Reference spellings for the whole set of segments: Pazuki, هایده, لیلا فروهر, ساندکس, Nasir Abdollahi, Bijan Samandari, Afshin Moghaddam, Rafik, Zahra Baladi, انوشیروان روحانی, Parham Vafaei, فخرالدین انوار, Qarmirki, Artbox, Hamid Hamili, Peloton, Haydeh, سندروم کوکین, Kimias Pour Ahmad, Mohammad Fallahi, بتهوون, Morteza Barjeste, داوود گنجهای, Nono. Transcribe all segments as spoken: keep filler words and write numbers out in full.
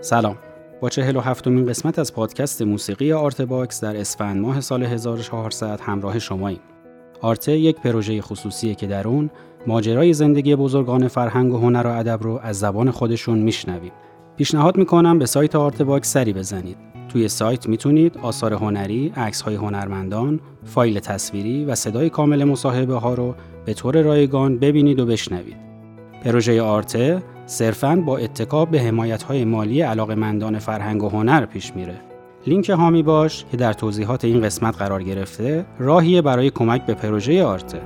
سلام. با چهل و هفتمین قسمت از پادکست موسیقی آرتباکس در اسفند ماه سال هزار و چهارصد همراه شماییم. آرته یک پروژه خصوصیه که در اون ماجرای زندگی بزرگان فرهنگ و هنر و ادب رو از زبان خودشون میشنویم. پیشنهاد میکنم به سایت آرتباکس سری بزنید. توی سایت میتونید آثار هنری، عکس‌های هنرمندان، فایل تصویری و صدای کامل مصاحبه‌ها رو به طور رایگان ببینید و بشنوید. پروژه آرته صرفاً با اتکا به حمایت‌های مالی علاقه‌مندان فرهنگ و هنر پیش میره. لینک هامی باش که در توضیحات این قسمت قرار گرفته، راهیه برای کمک به پروژه آرته.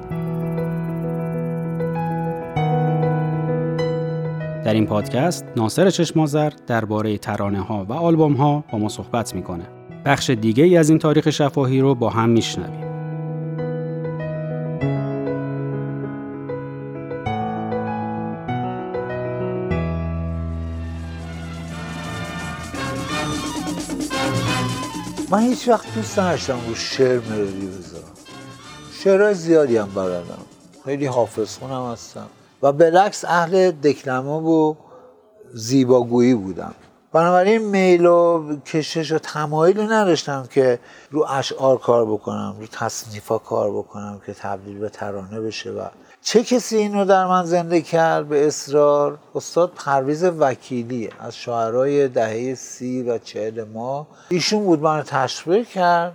در این پادکست ناصر چشم‌آذر درباره ترانه‌ها و آلبوم‌ها با ما صحبت می‌کنه. بخش دیگه ای از این تاریخ شفاهی رو با هم می‌شنویم. من هیچ وقت دوست نداشتم رو شعر ملودی بذارم. شعرهای زیادی هم بلدم. خیلی حافظ خونم هستم و بالعکس اهل دکلمه و زیباگویی بودم. بنابراین میل و کشش و تمایل نداشتم که رو اشعار کار بکنم، رو تصنیفا کار بکنم که تبدیل به ترانه بشه. و چه کسی اینو در من زنده کرد به اصرار؟ استاد پرویز وکیلی از شاعرای دهه سی و چهل ما. ایشون بود منو تشویق کرد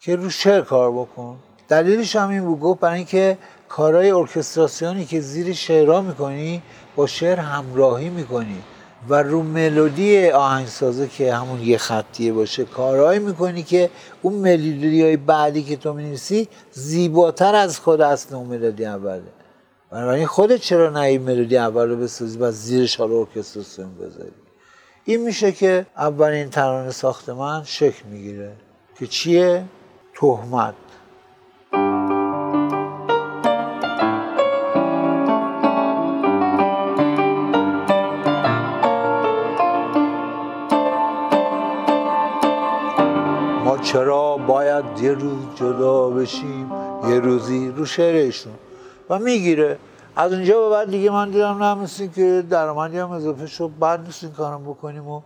که رو شعر کار بکن. دلیلش هم این بود، گفت برای اینکه کارهای ارکستراسیونی که زیر شعرها میکنی با شعر همراهی میکنی و رو ملودی آهنگسازه که همون یه خطیه باشه کارهایی میکنی که اون ملودیای بعدی که تو می‌نویسی زیباتر از خود اصل اون ملودی اوله. بنابراین خودت چرا نه این ملودی اول رو بسازی و زیرش حالا ارکستراسیون بذاری؟ این میشه که اولین ترانه ساخت من شکل میگیره که چیه؟ تهمت. چرا باید یه روز جدا بشیم یه روزی، رو شعرشون و میگیره. از اونجا به بعد دیگه من دیدم نه مثل که درآمدی هم اضافه شد، بعد نیست این کارم بکنیم و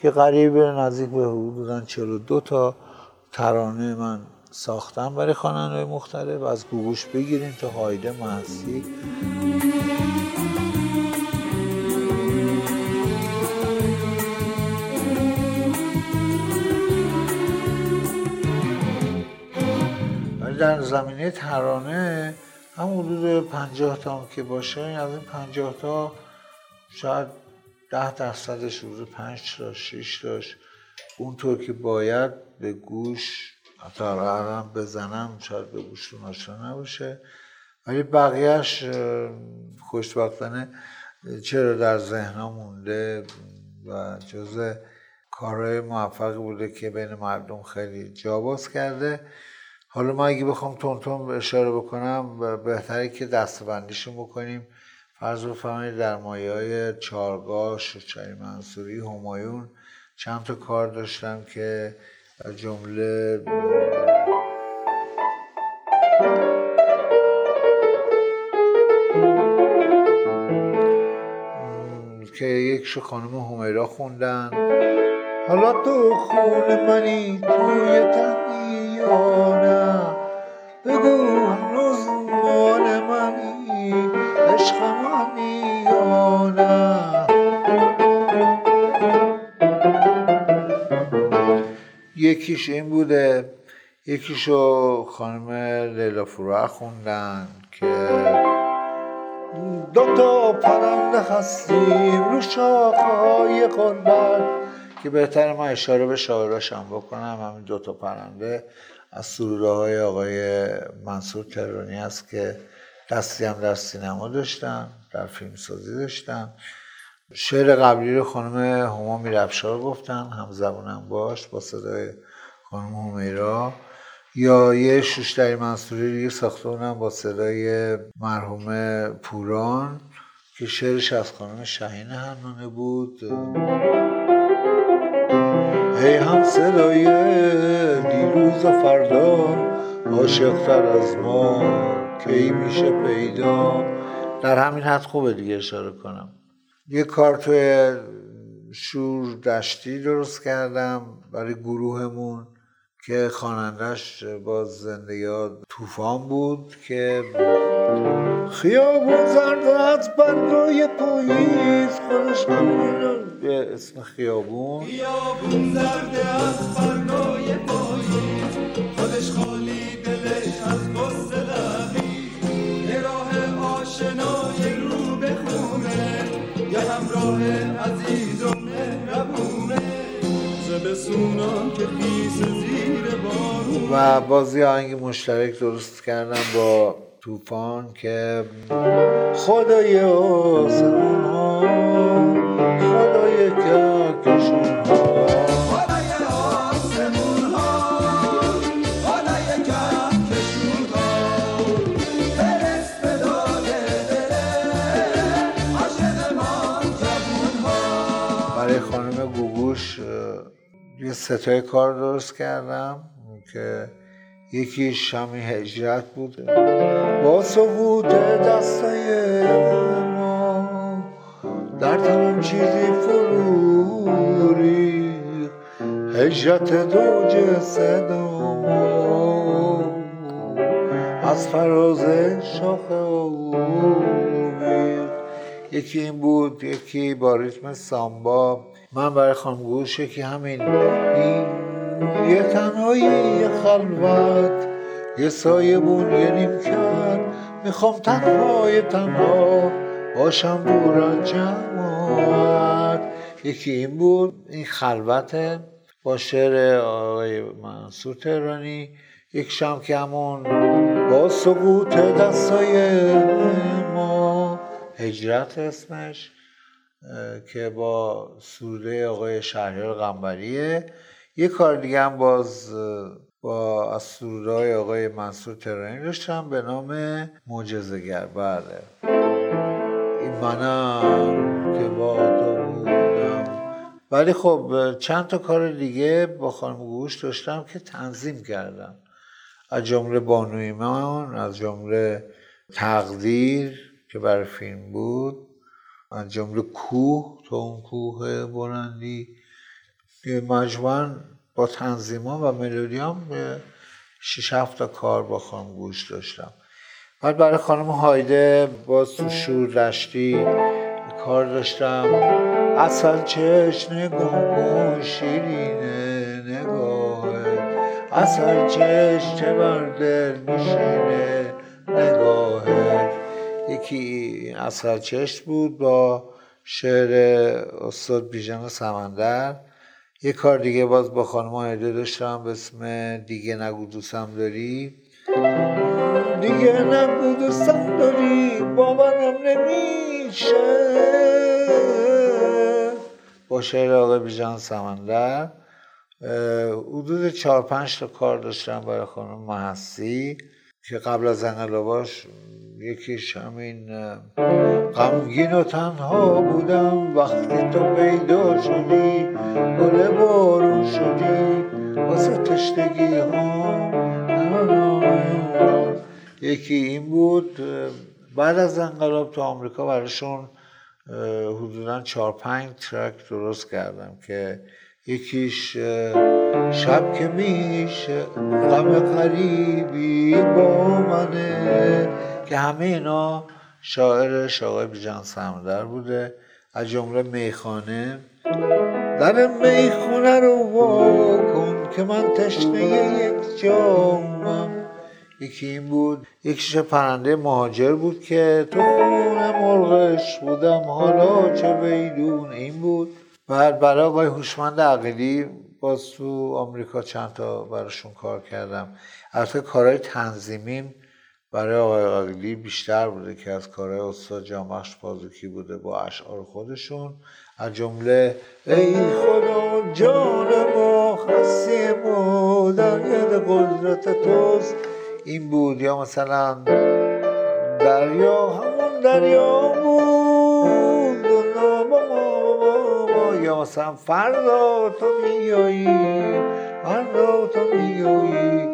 که قریب نزدیک به حدوداً چهل و دو تا ترانه من ساختم برای خواننده‌های مختلف، از گوگوش بگیریم تا هایده محسی. در زمینه ترانه هم حدود پنجاه تا که باشه، از این پنجاه تا شاید ده درصدش روز پنج تا شش تاش اونطور که باید به گوش ترانم بزنم شاید به گوشتون آشنا نباشه، ولی بقیهش خوشبختانه چرا در ذهنم مونده و جزء کارهای موفقی بوده که بین مردم خیلی جا باز کرده. حالا من اگه بخوام تونتون اشاره بکنم، بهتره که دستبندیشون بکنیم. فرض بفرمایید در مایه‌های چارگاه، شجری منصوری، همایون چند تا کار داشتم که از جمله که یکش خانم همیرا خوندن. حالا تو خون منی توی تنی آنم، بگو هنوز مال منی عشق منی آنم. یکیش این بوده، یکیشو خانم لیلا فروهر خوندن که دو تا پرنده هستیم رو شاخه‌های قلبت، که بهتر من اشاره به شاعراشم بکنم. همین دو تا پرنده از سروده‌های آقای منصور تاجی است که دستی هم در سینما داشتن، در فیلمسازی داشتن. شعر قبلی رو خانم هما میربشاهی گفتن، همزبونم باش با صدای خانم همیرا. یا یه شوشتری منصوری دیگه ساخته بودن با صدای مرحوم پوران که شعرش از خانم شهینه هرنانه بود. هی هم صدای دیروز و فردا، عاشق‌تر از ما کی میشه پیدا. در همین حد خوبه دیگه اشاره کنم. یه کار توی شور دشتی درست کردم برای گروهمون که خواننده‌اش باز زنده یاد طوفان بود که خیابون زرد از برگای پاییز خودش نمیدن به اسم خیابون خیابون زرد از برگای پاییز خودش خالی دلش از بس دقی یه راه آشنا یک رو بخونه یه همراه عزیز و مهربونه و بازی آهنگ مشترک درست کردم با طوفان که خدای آسمان ها خدای کهکشان ها خدای آسمان ها خدای کهکشان ها برس به داد دله عاشق ما جوون ها. برای خانم گوگوش یه ستای کار درست کردم که یکی شامی هجرت بود با سبوت دستای ما در تنم چیزی فروری هجرت دوج صدا ما از فراز شاخه اومید. یکی این بود، یکی با ریتم سامبا. من برای خانم گوشه که همین یه تنهایی یه خلوت یه سایه بود یه نیم کرد میخوام تنهای تنها باشم دوران جماعت. یکی این بود، این خلوته با شعر آقای منصور تهرانی. یک شام که همون با سقوط دستای ما هجرت اسمش که با سروده آقای شهریار قنبریه. یک کار دیگه هم باز با از سروده‌های آقای منصور تهرانی داشتم به نام معجزه‌گر. بله این منم که با تو بودم. ولی خب چند تا کار دیگه با خانم گوگوش داشتم که تنظیم کردم، از جمله بانو ایمان، از جمله تقدیر که برای فیلم بود، از جمله کوه تا اون کوه بلندی. مجموعاً با تنظیم‌ها و ملودیام شش هفت تا کار با خانم گوش داشتم. بعد برای خانم هایده باز تو شور دشتی کار داشتم. اصل چشم نگاه کن شیرینه نگاهت، اصل چشم چه بر دل میشینه نگاهت. یکی اصل چشم بود با شعر استاد بیژن سمندر. یک کار دیگه باز با خانم هایده داشتم به اسم دیگه نگو دوستم داری. دیگه نگو دوستم داری با منم نمیشه با شعر آقای بیژن سمندر. حدود چهار پنج تا کار داشتم برای خانم محسی که قبل از انقلاباش یکیش همین غمگین و تنها بودم وقتی تو پیدا شدی گل بارون شدی واسه تشنگی ها. یکی این بود. بعد از انقلاب تو آمریکا براشون حدوداً چهار پنج ترک درست کردم که یکیش شب که میشه غم قریبی با منه که همه اینا شاعرش آقای بیجان سمندر بوده، از جمله میخانه. در میخونه رو واکن که من تشنه یک جامم. یکی این بود. یکیش پرنده مهاجر بود که تو خونه مرغش بودم حالا چه بیدون این بود. بعد برای آقای هوشمند عقیلی باز تو آمریکا چند تا براشون کار کردم. البته کارهای تنظیمیم برای آقای عقیلی بیشتر بوده که از کارهای استاد جامبخش پازوکی بوده با اشعار خودشون، از جمله ای خدا جان ما خستی ما در ید قدرت توست این بود. یا مثلا دریا همون دریا بود با با با با. یا مثلا فردا تو میایی فردا تو میایی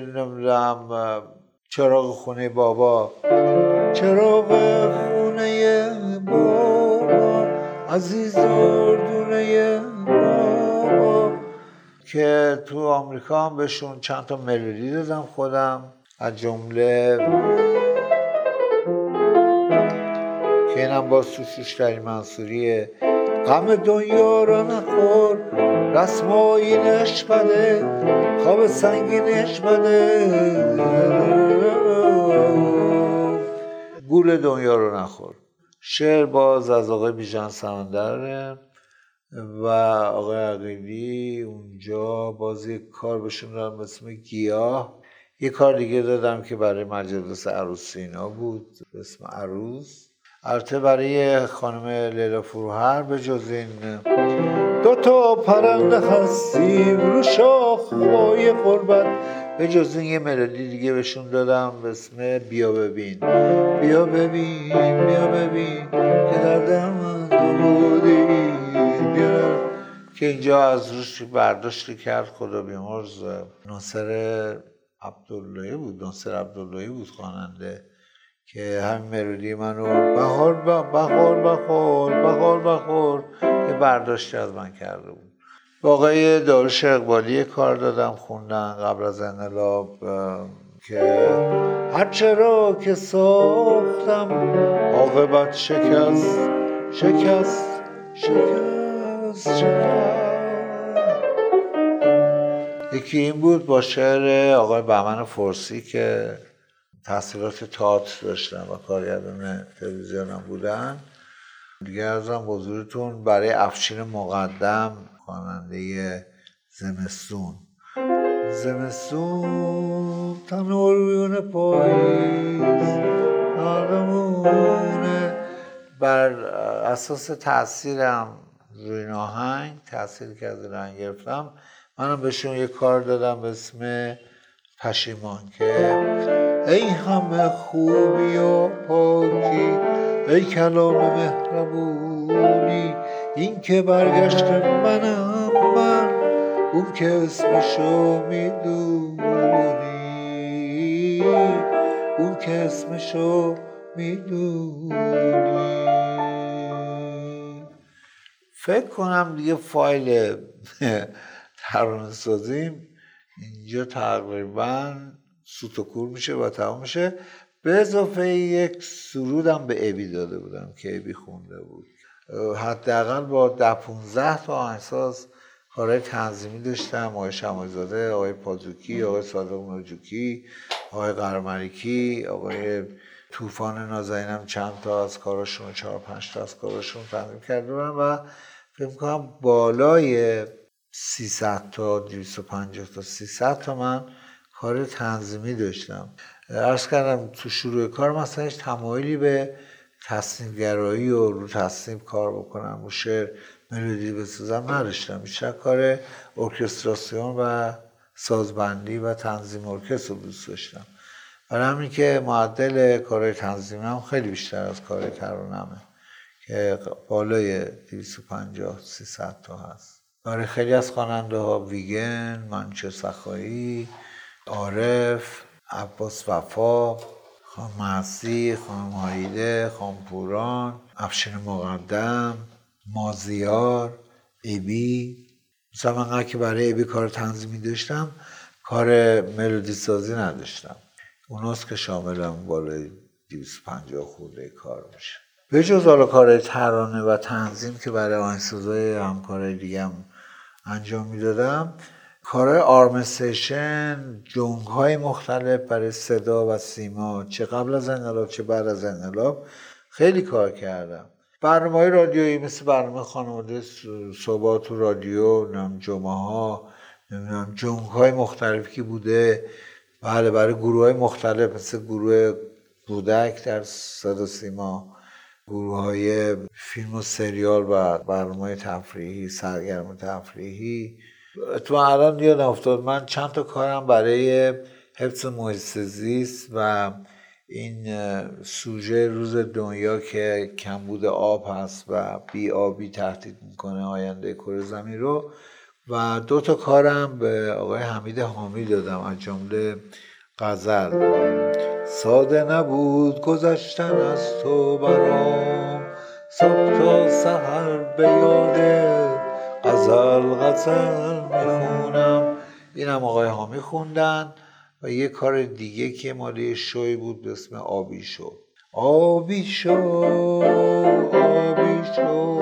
نمیدونم چراغ خونه بابا چراغ خونه بابا عزیز اردونه ما، که تو آمریکا هم بهشون چند تا ملودی دادم خودم، از جمله که اینم باز سوشوش در این منصوریه. غم دنیا را نخور، رسم آیینش بده، خواب سنگینش بده، گول دنیا رو نخور. شعر باز از آقای بیژن سمندره و آقای عقیلی. اونجا باز یک کار بهشون دارم به اسم گیاه. یک کار دیگه دادم که برای مجلس عروسی اینا بود به اسم عروس، البته برای خانم لیلا فروهر. به جز این دو تا پرنده هستیم رو شاخه‌های غربت، به جز این یه ملودی دیگه بهشون دادم به اسم بیا ببین، بیا ببین، بیا ببین که دردم بودی، که اینجا از روش برداشت کرد خدا بیامرز ناصر عبداللهی بود ناصر عبداللهی بود خواننده، که همین ملودی منو بخور بخور بخور بخور بخور که برداشت از من کرده بود. واقعی داروش اقبالی کار دادم خوندن قبل از انقلاب، که هرچه را که ساختم عاقبت شکست شکست شکست شکست. یکی این بود با شعر آقای بهمن فرسی که تحصیلات تئاتر داشتن و کارگردان تلویزیون هم بودن. دیگه ازم حضورتون برای افشین مقدم، خواننده زمستون، زمستون تنور بیونه پاییز نادمونه. بر اساس تأثیرم روی این آهنگ، تأثیری که از این آهنگ گرفتم، منم بهشون یه کار دادم به اسم پشیمان، که ای همه خوبی و پاکی، ای کلام مهربونی، این که برگشت منم من، اون که اسمشو میدونی، اون که اسمشو میدونی. فکر کنم دیگه فایل ترانه سازیم اینجا تقریبا سوت و کور میشه و تمام میشه، به اضافه یک سرودم به ابی داده بودم که ابی خونده بود. حداقل با ده پونزده تا آهنگساز کارهای تنظیمی داشتم. آقای شموزاده، آقای پازوکی، آقای صادق موجوکی، آقای قرمرکی، آقای توفان نازنینم چند تا از کاراشون، چهار پنج تا از کاراشون تنظیم کرده بودم و فکر می‌کنم بالای سیصد تا دویست و پنجاه تا سیصد تا من کار تنظیمی داشتم. عرض کردم تو شروع کار مثلا هیچ تمایلی به تصنیف گرایی و رو تصنیف کار بکنم و شعر ملودی بسازم نداشتم. بیشتر کار ارکستراسیون و سازبندی و تنظیم ارکستر رو دوست داشتم. برای همین که معدل کار تنظیمی هم خیلی بیشتر از کار ترانه‌مه که بالای دویست و پنجاه سیصد تا هست. برای خیلی از خواننده ها، ویگن، منچه سخایی، عارف، عباس وفا، خانم معصی، خانم هایده، خانم پوران، افشین مقدم، مازیار، ابی. مثلا من که برای ابی کار تنظیمی داشتم، کار ملودی سازی نداشتم. اوناست که شاملم بالای دویست و پنجاه خورده کار میشه. به جز حالا کار ترانه و تنظیم که برای آهنگسازهای همکارای دیگه هم انجام میدادم، کارهای آرمسیشن، جنگ‌های مختلف برای صدا و سیما، چه قبل از انقلاب چه بعد از انقلاب خیلی کار کردم. برنامه‌های رادیویی مثل برنامه خانواده صبح تو رادیو، نمی‌دونم جمعه‌ها، نمی‌دونم جنگ‌های مختلفی بوده. بله، برای گروه‌های مختلف مثل گروه بودک در صدا سیما، گروه‌های فیلم و سریال و برنامه‌های تفریحی، سرگرمی تفریحی. تو الان یادم افتاد من چند تا کارم برای حفظ محیط زیست و این سوژه روز دنیا که کمبود آب هست و بی آبی تهدید میکنه آینده کره زمین رو، و دو تا کارم به آقای حمید حامی دادم از جمله غزل ساده نبود گذشتن از تو برام صبح تا سحر به یادت غزل غزل میخونم. این هم آقای حامی خوندن و یه کار دیگه که مالی شوی بود به اسم آبی شو. آبی شو آبی شو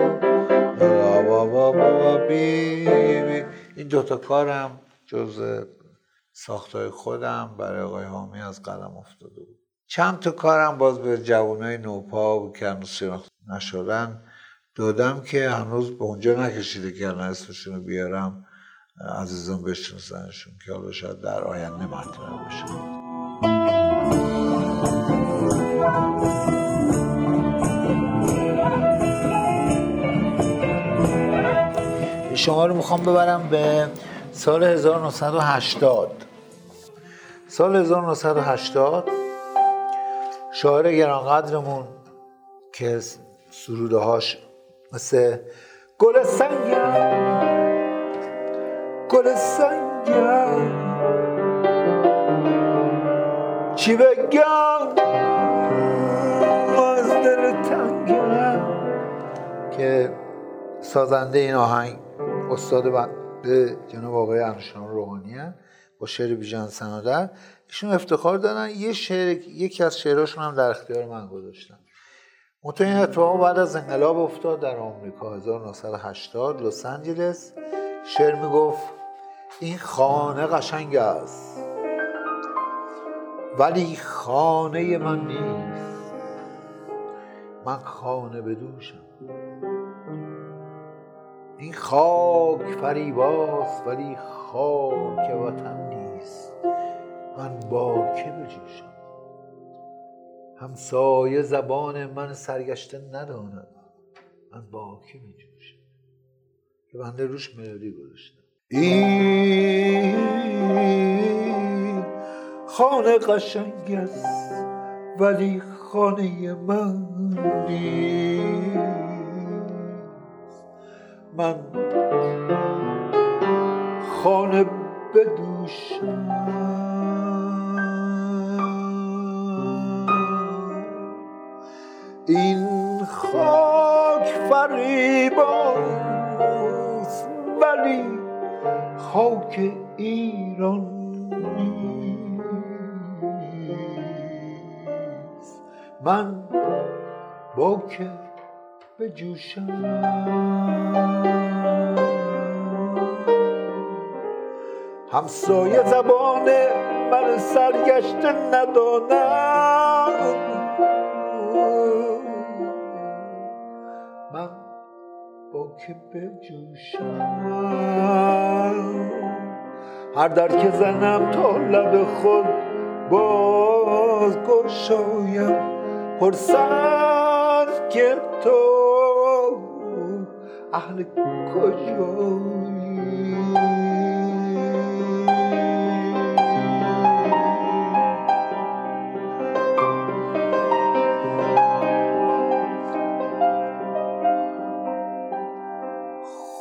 لا با با با بی بی. این دوتا کارم جز ساختای خودم برای آقای حامی از قلم افتاده بود. چند تا کارم باز به جوانای نوپا و که هنوز شناخته نشدن دادم که هنوز به اونجا نکشیده که الان اسمشون رو بیارم عزیزان بشناسنشون که حالا شاید در آینده مطرح بشه. شما رو میخوام ببرم به سال هزار و نهصد و هشتاد. سال هزار و نهصد و هشتاد شاعر گرانقدرمون که سروده هاش مثل گل سنگم گل سنگم چی بگم از دل تنگم که سازنده این آهنگ استاد بنده جناب آقای انوشیروان روحانی هست با شعر بیژن سمندر. ایشون افتخار دارن یه شعر یکی از شعرهاشون هم در اختیار من گذاشتن. منطقه این اتفاق بعد از انقلاب افتاد در آمریکا هزار و نهصد و هشتاد لس آنجلس. شعر میگفت این خانه قشنگ است ولی خانه من نیست، من خانه بدوشم. این خاک فریباست ولی خاک وطن نیست، من با که بجوشم. همسایه زبان من سرگشته نداند، من با که بجوشم. که بنده روش ملودی گذاشتم. این خانه قشنگ است ولی خانه من نیست، من خانه بدوشم. این خاک فریباست ولی خاک ایران نیست، من با که بجوشم. همسایه زبان من سرگشته ندانم، من با که بجوشم. هر در که زنم تا لب خود باز گشایم، پرسد که تو اهل کجایی.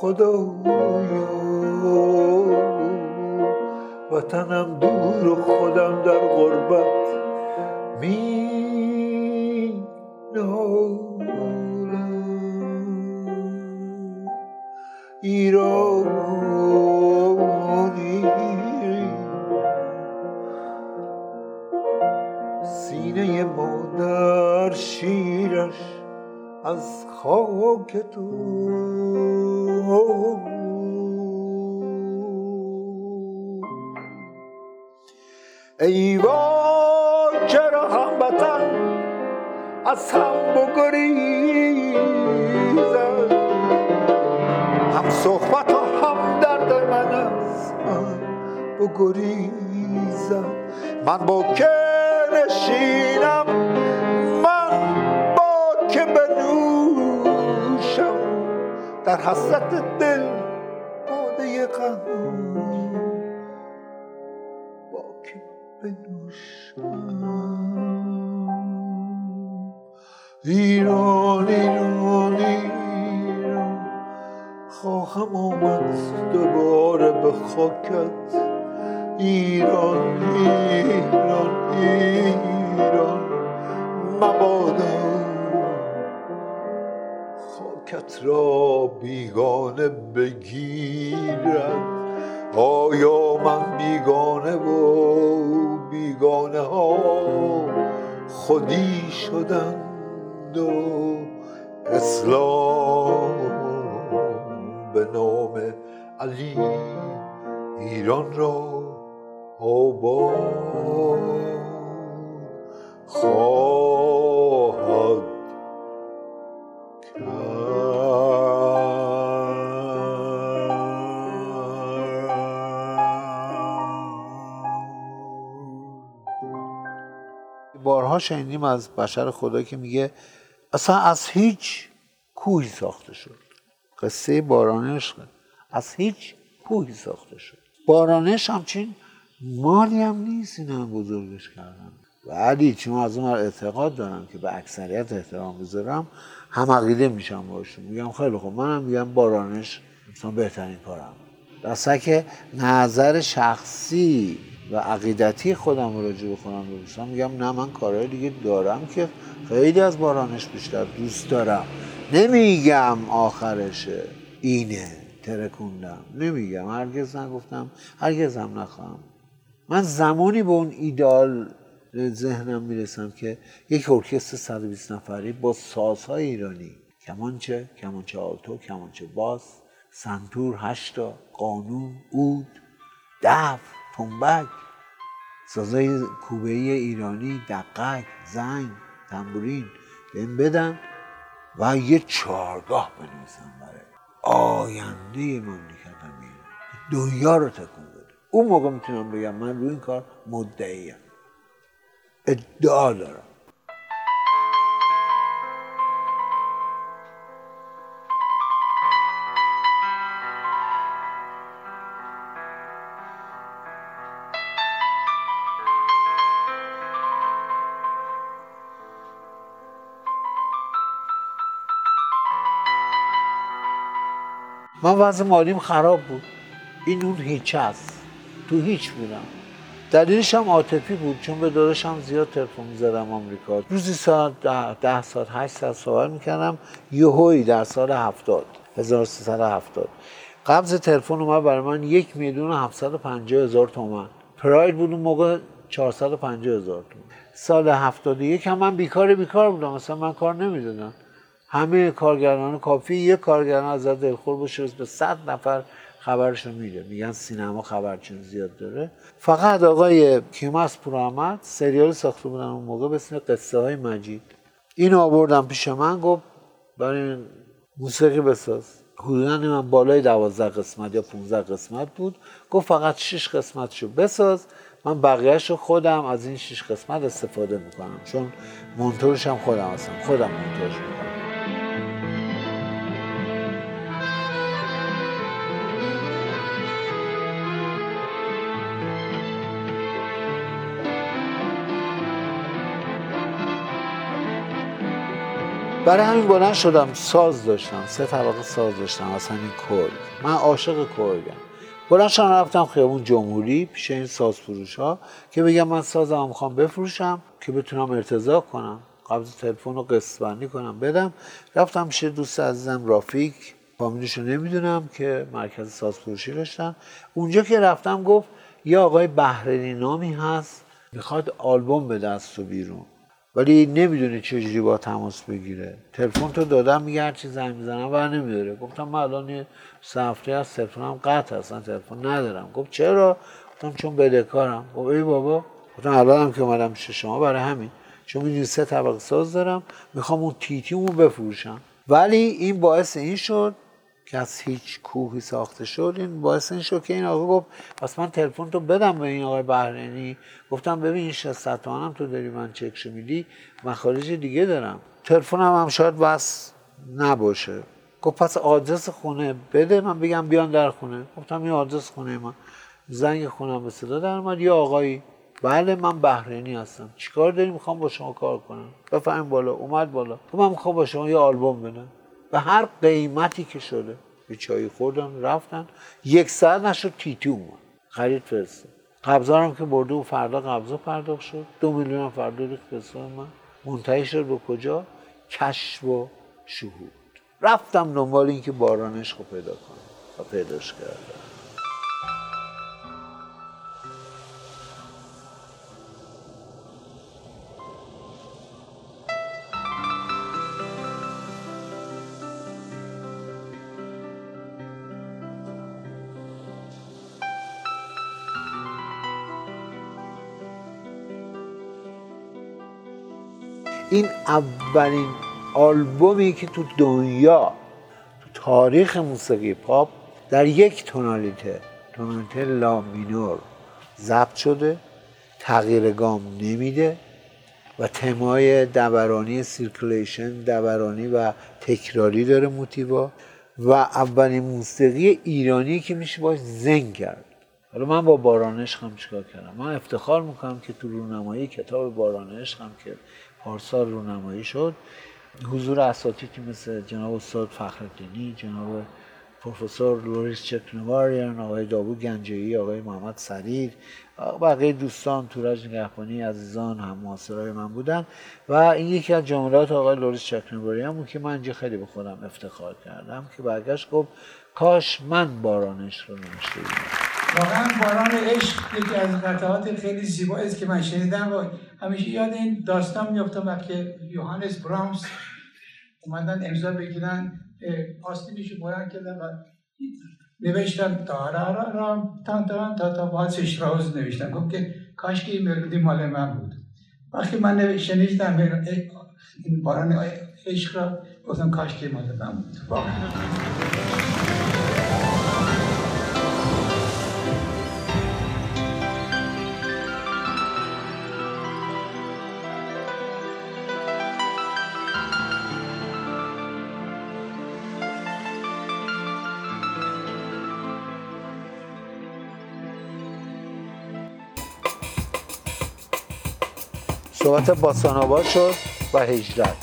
خدایا وطنم دور و خودم در غربت می نالم. ایرانی سینه مادر شیرش از خاک تو، ای وای چرا هموطن از هم بگریزد. هم صحبت و هم درد من است، من بگریزم. من با که نشینم، من با که بنوشم. در حسرت دل باده غم، با که بنوشم. ایران ایرانی خواهم آمد دوباره به خاکت. ایران ایران ایران مبادا خاک حرکت را بیگانه بگیرد. آیا من بیگانه و بیگانه ها خودی شدند و اسلام به نام علی ایران را آباد خواهد بارها شنیدیم از بشر خدا که میگه اصلا از هیچ کوهی ساخته شد. قصه بارانش از هیچ کوهی ساخته شد. بارانش همچین مالی هم نیست این هم بزرگش کردن. ولی چون از اون اعتقاد دارم که به اکثریت احترام بذارم، هم عقیده میشم باشون. میگم خیلی خوب، منم میگم بارانش مثلا بهترین کارم. درسته که نظر شخصی و عقیدتی خودم رو راجع به خودم بگم، میگم نه، من کارهای دیگه دارم که خیلی از بارانش بیشتر دوست دارم. نمیگم آخرشه اینه ترکوندم، نمیگم، هرگز نگفتم، هرگز هم نخواهم. من زمانی به اون ایدئال ذهنم میرسم که یک ارکستر صد و بیست نفری با سازهای ایرانی، کمانچه، کمانچه آلتو، کمانچه باس، سنتور، هشتا، قانون، عود، دف، تنبک، سازهای کوبه‌ای ایرانی، دقیق، زنگ، تنبورین بهم بدن و یه چارگاه بنویسم برای آینده مملکتم، دنیا رو تکون بده. اون موقع میتونم بگم من روی این کار مدعیم، ادعا دارم. من وضع مالیم خراب بود، این اون هیچ هست، تو هیچ بودم. دلیلش هم عاطفی بود، چون به داداشم زیاد تلفن می‌زدم آمریکا. روزی ساعت ده ساعت هشت ساعت صحبت می‌کردم. یهویی در سال هفتاد هزار و سیصد و هفتاد قبض تلفن اومد برای من یک میلیون و هفتصد و پنجاه هزار تومان. پراید بود اون موقع چهارصد و پنجاه هزار تومان. سال هفتاد و یک هم من بیکار بیکار بودم، مثلا من کار نمی‌دادم. همه کارگران کافی، یک کارگران از دلخور باشه به صد نفر خبرشو میده. میگن سینما خبر چون زیاد داره. فقط آقای کیماس پور احمد سریال ساخته بودن اون موقع به اسم قصه های مجید. اینو آوردم پیش من، گفت برای موسیقی بساز. حدوداً من بالای دوازده قسمت یا پانزده قسمت بود. گفت فقط شش قسمتشو بساز، من بقیهشو خودم از این شش قسمت استفاده میکنم، چون مونتورش هم خودم هستم، خودم مونتورش میکنم. برای همین بلند شدم، ساز داشتم، سه طبقه ساز داشتم، اصلا این کرد. من عاشق کردم. بلند شدم رفتم خیابون جمهوری پیش این ساز فروش ها که بگم من سازم میخوام بفروشم که بتونم ارتزاق کنم، قبض تلفن رو قسط بندی کنم بدم. رفتم پیش دوست عزیزم رافیک، فامیلش رو نمیدونم، که مرکز ساز فروشی داشتن. اونجا که رفتم گفت یه آقای بحرینی نامی هست میخواد آلبوم بده از تو بیرون، ولی نمیدونه چجوری با تماس بگیره. تلفن تو دادم، میگه هر چی زنگ میزنم بر نمیداره. گفتم من الان سه هفته از تلفنم قطع، اصلا تلفن ندارم. گفت چرا؟ گفتم چون بدهکارم. گفت ای بابا. گفتم الانم که اومدم پیش شما برای همین، چون میدونی سه طبقه ساز دارم، میخوام اون تیتیمو بفروشم. ولی این باعث این شد که از هیچ کوهی ساخته شد. این باعث این شد که این آقا گفت پس من تلفن تو بدم به این آقای بحرینی. گفتم ببین این شصت تومنم تو داری من چکش میدی، مخارج دیگه دارم، تلفنم هم, هم شاید بس نباشه. گفت پس آدرس خونه بده من بگم بیان در خونه. گفتم این آدرس خونه من. زنگ خونم به صدا در اومد، یه آقایی، بله من بحرینی هستم، چیکار داری، میخوام با شما کار کنم، بفرمایید بالا. اومد بالا، گفتم میخوام با شما یه آلبوم بدم به هر قیمتی که شده. یه چایی خوردن رفتن، یک ساعت نشد تیتی اومد خرید فرستاد. قبضارم که برده و فردا قبضا پرداخت شد، دو میلیون فردا ریخت به حساب من. منتهی شد به کجا؟ کشف و شهود. رفتم دنبال اینکه بارانش رو پیدا کنم و پیداش کردم. این اولین آلبومی که تو دنیا تو تاریخ موسیقی پاپ در یک تونالیته، تونالیته لا مینور ضبط شده، تغییر گام نمیده و تمای دورانی سیرکولیشن، دورانی و تکراری داره موتیوا و اولین موسیقی ایرانی که میشه باش زنگ کرد. حالا من با بارانش هم چیکار کردم؟ من افتخار میکنم که تو رونمایی کتاب بارانش هم که پارسال رونمایی شد، حضور اساتیدی مثل جناب استاد فخرالدینی، جناب پروفسور لوریس چکنواریان، آقای داوود گنجایی، آقای محمد سریر، بقیه دوستان، تورج نگهبانی عزیزان هم معاصرای من بودن و این یکی از جملات آقای لوریس چکنواریان بود که من اینجا خیلی به خودم افتخار کردم که برگشت گفت کاش من بارانش رو نوشته بودم. واقعا باران عشق یکی از قطعات خیلی زیبایی است که من شنیدم و همیشه یاد این داستان میافتم وقتی یوهانس برامس اومدن امضا بگیرن، آستینش رو بلند کردن و نوشتن تارارارام تان تان تا تا واسش راوز نوشتن. گفتم که کاش که این ملودی مال من بود. وقتی من شنیدم این باران عشق را گفتم کاش که مال من بود. واقعا صحبت باسانابا شد و هجرت.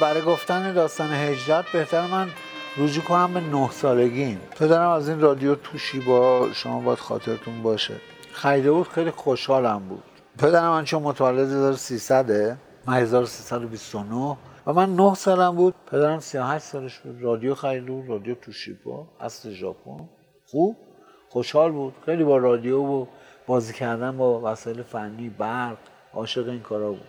برای گفتن داستان هجرت بهتر من رجوع کنم به نه سالگیم. پدرم از این رادیو توشی با شما باید خاطرتون باشه خریده بود، خیلی خوشحالم بود. پدرم من چون متولد هزار و سیصده من هزار و سیصد و بیست و نه و من نه سالم بود، پدرم سی و هشت سالش بود. رادیو خریده بود، رادیو توشی با اصل ژاپن. خوب خوشحال بود، خیلی با رادیو و بازی کردن با وسایل فنی برق عاشق این کارا بود.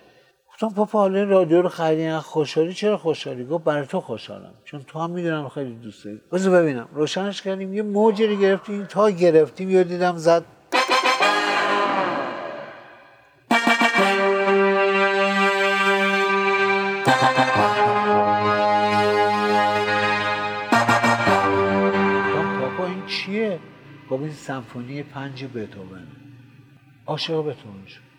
گفتم پاپا حالا رادیو رو خریدین خوشحالی؟ چرا خوشحالی؟ گفت برای تو خوشحالم چون تو هم میدونم خیلی دوست داری. بذار ببینم. روشنش کردیم، یه موجی رو گرفتیم تا گرفتیم یا دیدم زد. گفتم پاپا این چیه؟ گفت این سمفونی پنج بتهوون. عاشق بتهوون شد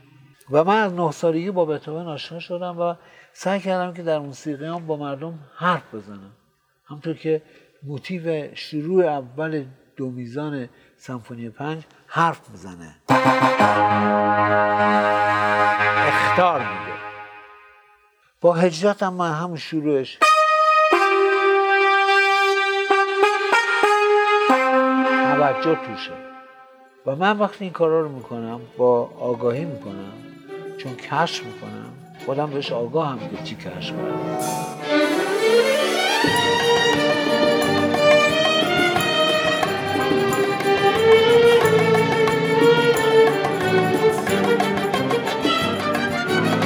و من از نه سالگی با بتهوون آشنا شدم و سعی کردم که در موسیقی هم با مردم حرف بزنم. همونطور که موتیو شروع اول دو میزان سمفونی پنج حرف میزنه، اخطار میده. با هجرت هم من همون شروعش توجه توشه و من وقتی این کارا رو میکنم با آگاهی میکنم چون کشف میکنم، خودم بهش آگاه هم که چی کشف کنم.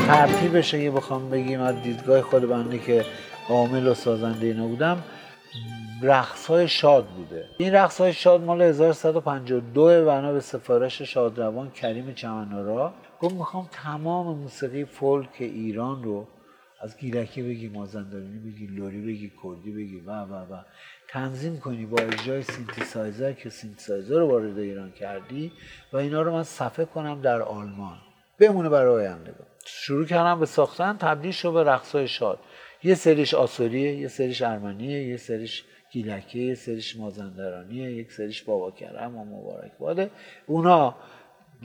ترتیبش اگه بخوام بگیم از دیدگاه خود بنده که عامل و سازنده اینا بودم، رقص‌های شاد بوده. این رقص‌های شاد مال هزار و صد و پنجاه و دو و بنا به سفارش شادروان کریم چمنوارا گفت میخوام تمام موسیقی فولک ایران رو از گیلکی بگی، مازندرانی بگی، لری بگی، کردی بگی و و و تنظیم کنی با اجرای سینتیسایزر که سینتیسایزر رو وارد ایران کردی و اینا رو من صفحه کنم در آلمان بمونه برای آیندگان. شروع کردم به ساختن، تبدیل شد به رقص‌های شاد. یه سریش آسوریه، یه سریش ارمنیه، یه سریش گیلکیه، یه سریش مازندرانیه، یک سریش بابا کرم و مبارک باده. اونا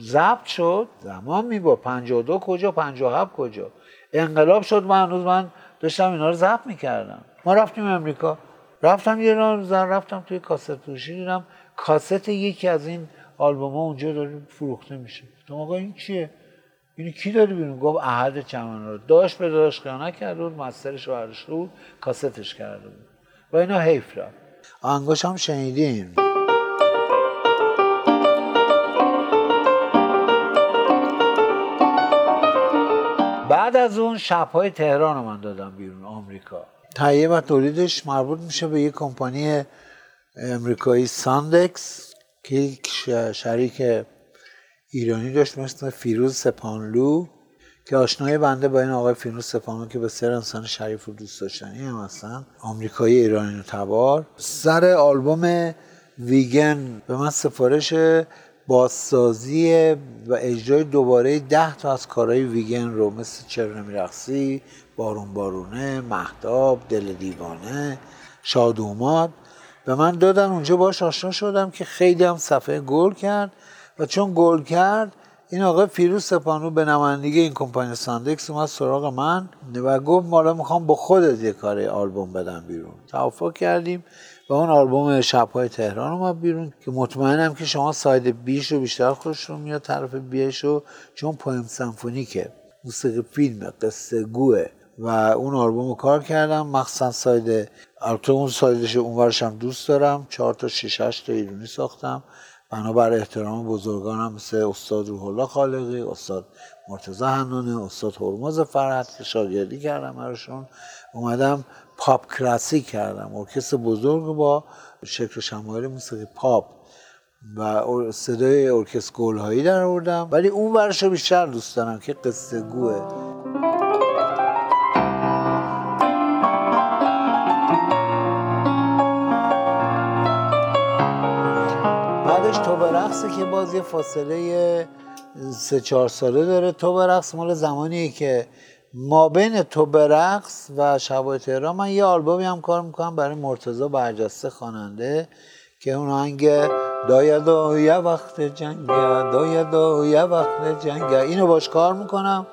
ضبط شد، زمان میبا پنجاه و دو کجا، پنجاه و هفت کجا، انقلاب شد. من هنوز من داشتم اینا رو ضبط میکردم. ما رفتیم امریکا، رفتم یه روزن رفتم توی کاست فروشی، دیدم کاست یکی از این آلبوم‌ها اونجا داره فروخته میشه. گفتم آقا این چیه؟ اینو کی داره بیرون؟ گفت احد چمنوار. داشت به داداش خیانت کرده بود، مستر شوهرش رو کاستش کرده بود و اینا حیف رفت. آهنگاش هم شنیدیم. بعد از اون شب‌های تهران رو من دادم بیرون آمریکا. تهیه و تولیدش مربوط میشه به یک کمپانی امریکایی ساندکس که یک شریک ایرانی داشت مثل فیروز سپانلو که آشنای بنده با این آقای فیروز سپانلو که بسیار انسان شریف و دوست داشتنی هم هستن، آمریکایی ایرانی و تبار، سر آلبوم ویگن به من سفارش بازسازی و اجرای دوباره ده تا از کارهای ویگن رو مثل چرا نمیرقصی، بارون بارونه، مهتاب، دل دیوانه، شاد اومد به من دادن. اونجا باش آشنا شدم که خیلی هم صفحه گل کرد و چون گل کرد این آقای فیروز سپانو به نمایندگی این کمپانی ساندکس اومد سراغ من و گفت مالا میخوام با خودت یه کار آلبوم بدم بیرون. توافق کردیم و اون آلبوم شب‌های تهران اومد بیرون که مطمئنم که شما ساید بیش رو بیشتر خوشتون میاد، طرف بیش رو، چون پویم سمفونیکه، موسیقی فیلمه، قصه گوه و اون آلبوم رو کار کردم. مخصوصا ساید البته اون سایدش اونورش هم دوست دارم، چهار تا شش هشت تا ایرانی ساختم بنابر احترام بزرگانم مثل استاد روح الله خالقی، استاد مرتضی حنانه، استاد هرمز فرحت که شاگردی کردم براشون. اومدم پاپ کلاسیک کردم، ارکستر بزرگ با شکل و شمایل موسیقی پاپ و صدای ارکستر گلهایی در آوردم، ولی اون ورشو بیشتر دوست دارم که قصه گوه. تو برقصه که باز یه فاصله سه چهار ساله داره. تو برقص مال زمانیه که ما بین تو برقص و شبای تهران من یه آلبومی هم کار میکنم برای مرتضی برجسته خواننده که اون آهنگ دایدا یه وقت جنگ دایدا یه وقت جنگ اینو باش کار میکنم.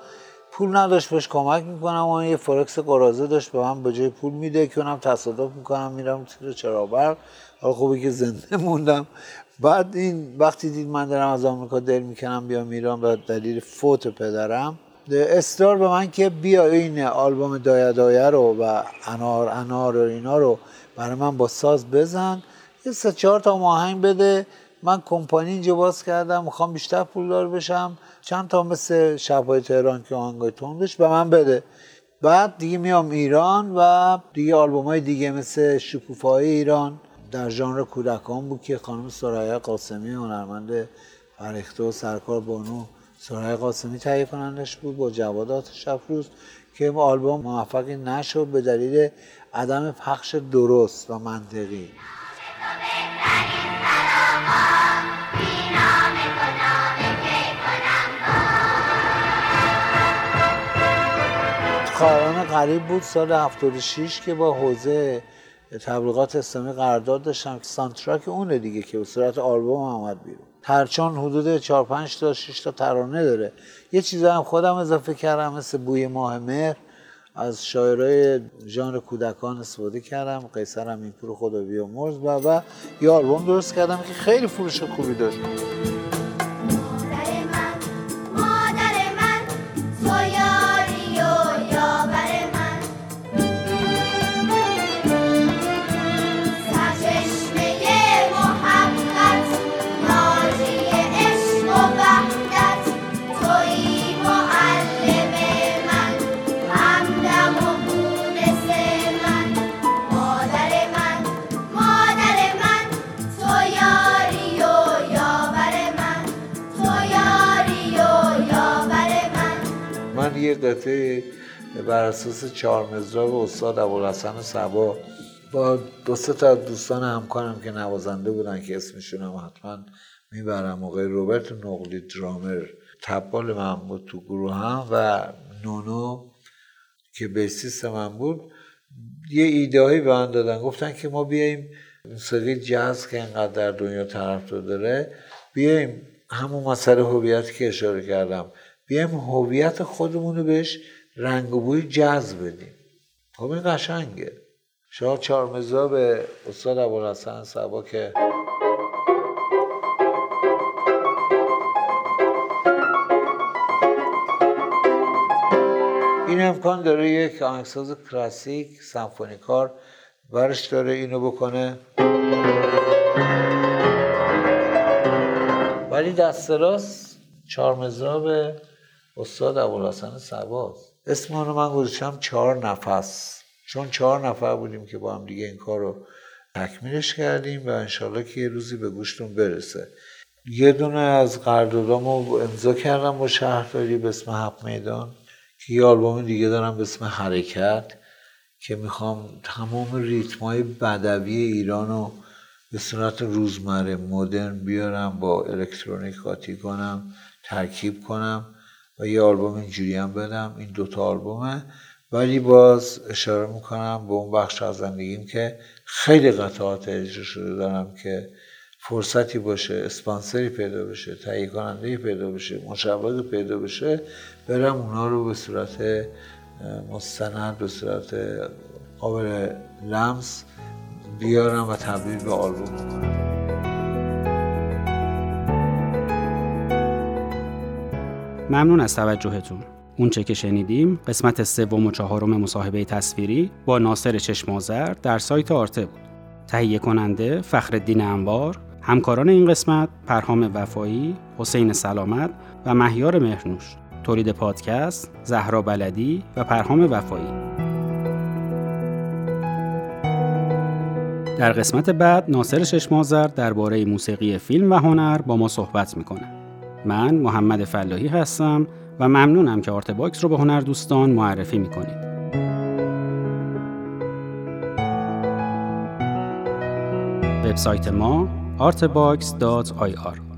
پول نداشت باش کمک میکنم، اون یه فورکس قراضه داشت به من به جای پول میده که اونم تصادف میکنم میرم تیر چرابرق. حالا خوبه که زنده موندم. بعد این وقتی دید من دارم از آمریکا دل میکنم بیام ایران به دلیل فوت پدرم، اصرار به من که بیا این آلبوم دایه دایه رو و انار انار و اینا رو برای من با ساز بزن، یه سه چهار تا آهنگ بده. من کمپانی اینجا باز کردم، میخوام بیشتر پولدار بشم، چند تا مثل شب‌های تهران که آهنگای تندش به من بده. بعد دیگه میام ایران و دیگه آلبومای دیگه مثل شکوفای ایران در ژانر کودکان بود که خانم سرایه قاسمی هنرمند فرهیخته و سرکار بانو سرایه قاسمی تهیه کنندش بود با جواد آتش افروز که آلبوم موفقی نشد به دلیل عدم پخش درست و منطقی. خواهران غریب بود سال هفتاد و شش که با حوزه تبلیغات اسلامی قرارداد داشتم، سانتراک اونه دیگه که به صورت آلبوم اومد بیرون. ترچان حدود چهار پنج تا شش تا ترانه داره. یه چیزا هم خودم اضافه کردم مثل بوی ماه مهر، از شاعرای ژانر کودکان استفاده کردم، قیصر امین پور خدا بیامرز و و یه آلبوم درست کردم که خیلی فروش خوبی داشت. یه قطعه بر اساس چهار مزراب استاد ابو الحسن سبا با دو سه تا دوستان همکارم که نوازنده بودن که اسمشونم حتما میبرم، آقای روبرت نقلی درامر تبال من بود تو گروه هم، و نونو که بیسیست من بود، یه ایده‌هایی به من دادن، گفتن که ما بیاییم موسیقی جاز که اینقدر در دنیا طرفدار داره، بیاییم همون مسئله هویت که اشاره کردم، بیاییم هویت خودمونو بهش رنگ و بوی جاز بدیم. خب این قشنگه. شاه چارمزا به استاد ابو الحسن سبا که این امکان داره یک آهنگساز کلاسیک سمفونیکار برش داره اینو بکنه، ولی دست راست چارمزا به استاد ابو الحسن سبا. اسم رو من گذاشتم چهار نفس، چون چهار نفر بودیم که با هم دیگه این کار رو تکمیلش کردیم و انشالله که یه روزی به گوشتون برسه. یه دونه از قراردادامو امضا کردم با شهرداری به اسم حق میدان که یه آلبوم دیگه دارم به اسم حرکت که میخوام تمام ریتمای بدوی ایران رو به صورت روزمره مدرن بیارم، با الکترونیک قاطی کنم، ترکیب کنم و یه آلبوم اینجوری هم بدم. این دوتا آلبومه، ولی باز اشاره میکنم به اون بخش از زندگیم که خیلی قطعات اجرا شده دارم که فرصتی باشه، اسپانسری پیدا بشه، تهیه کننده‌ای پیدا بشه، مشاوری پیدا بشه، برم اونا رو به صورت مستند، به صورت قابل لمس بیارم و تبدیل به آلبوم کنم. ممنون از توجهتون. اونچه که شنیدیم قسمت سوم و چهارم مصاحبه تصویری با ناصر چشم آذر در سایت آرته بود. تهیه کننده فخرالدین انوار، همکاران این قسمت پرهام وفایی، حسین سلامت و مهیار مهرنوش، تولید پادکست زهرا بلدی و پرهام وفایی. در قسمت بعد ناصر چشم آذر درباره موسیقی فیلم و هنر با ما صحبت میکنه. من محمد فلاحی هستم و ممنونم که آرت باکس رو به هنر دوستان معرفی میکنید. وبسایت ما آرت باکس دات آی آر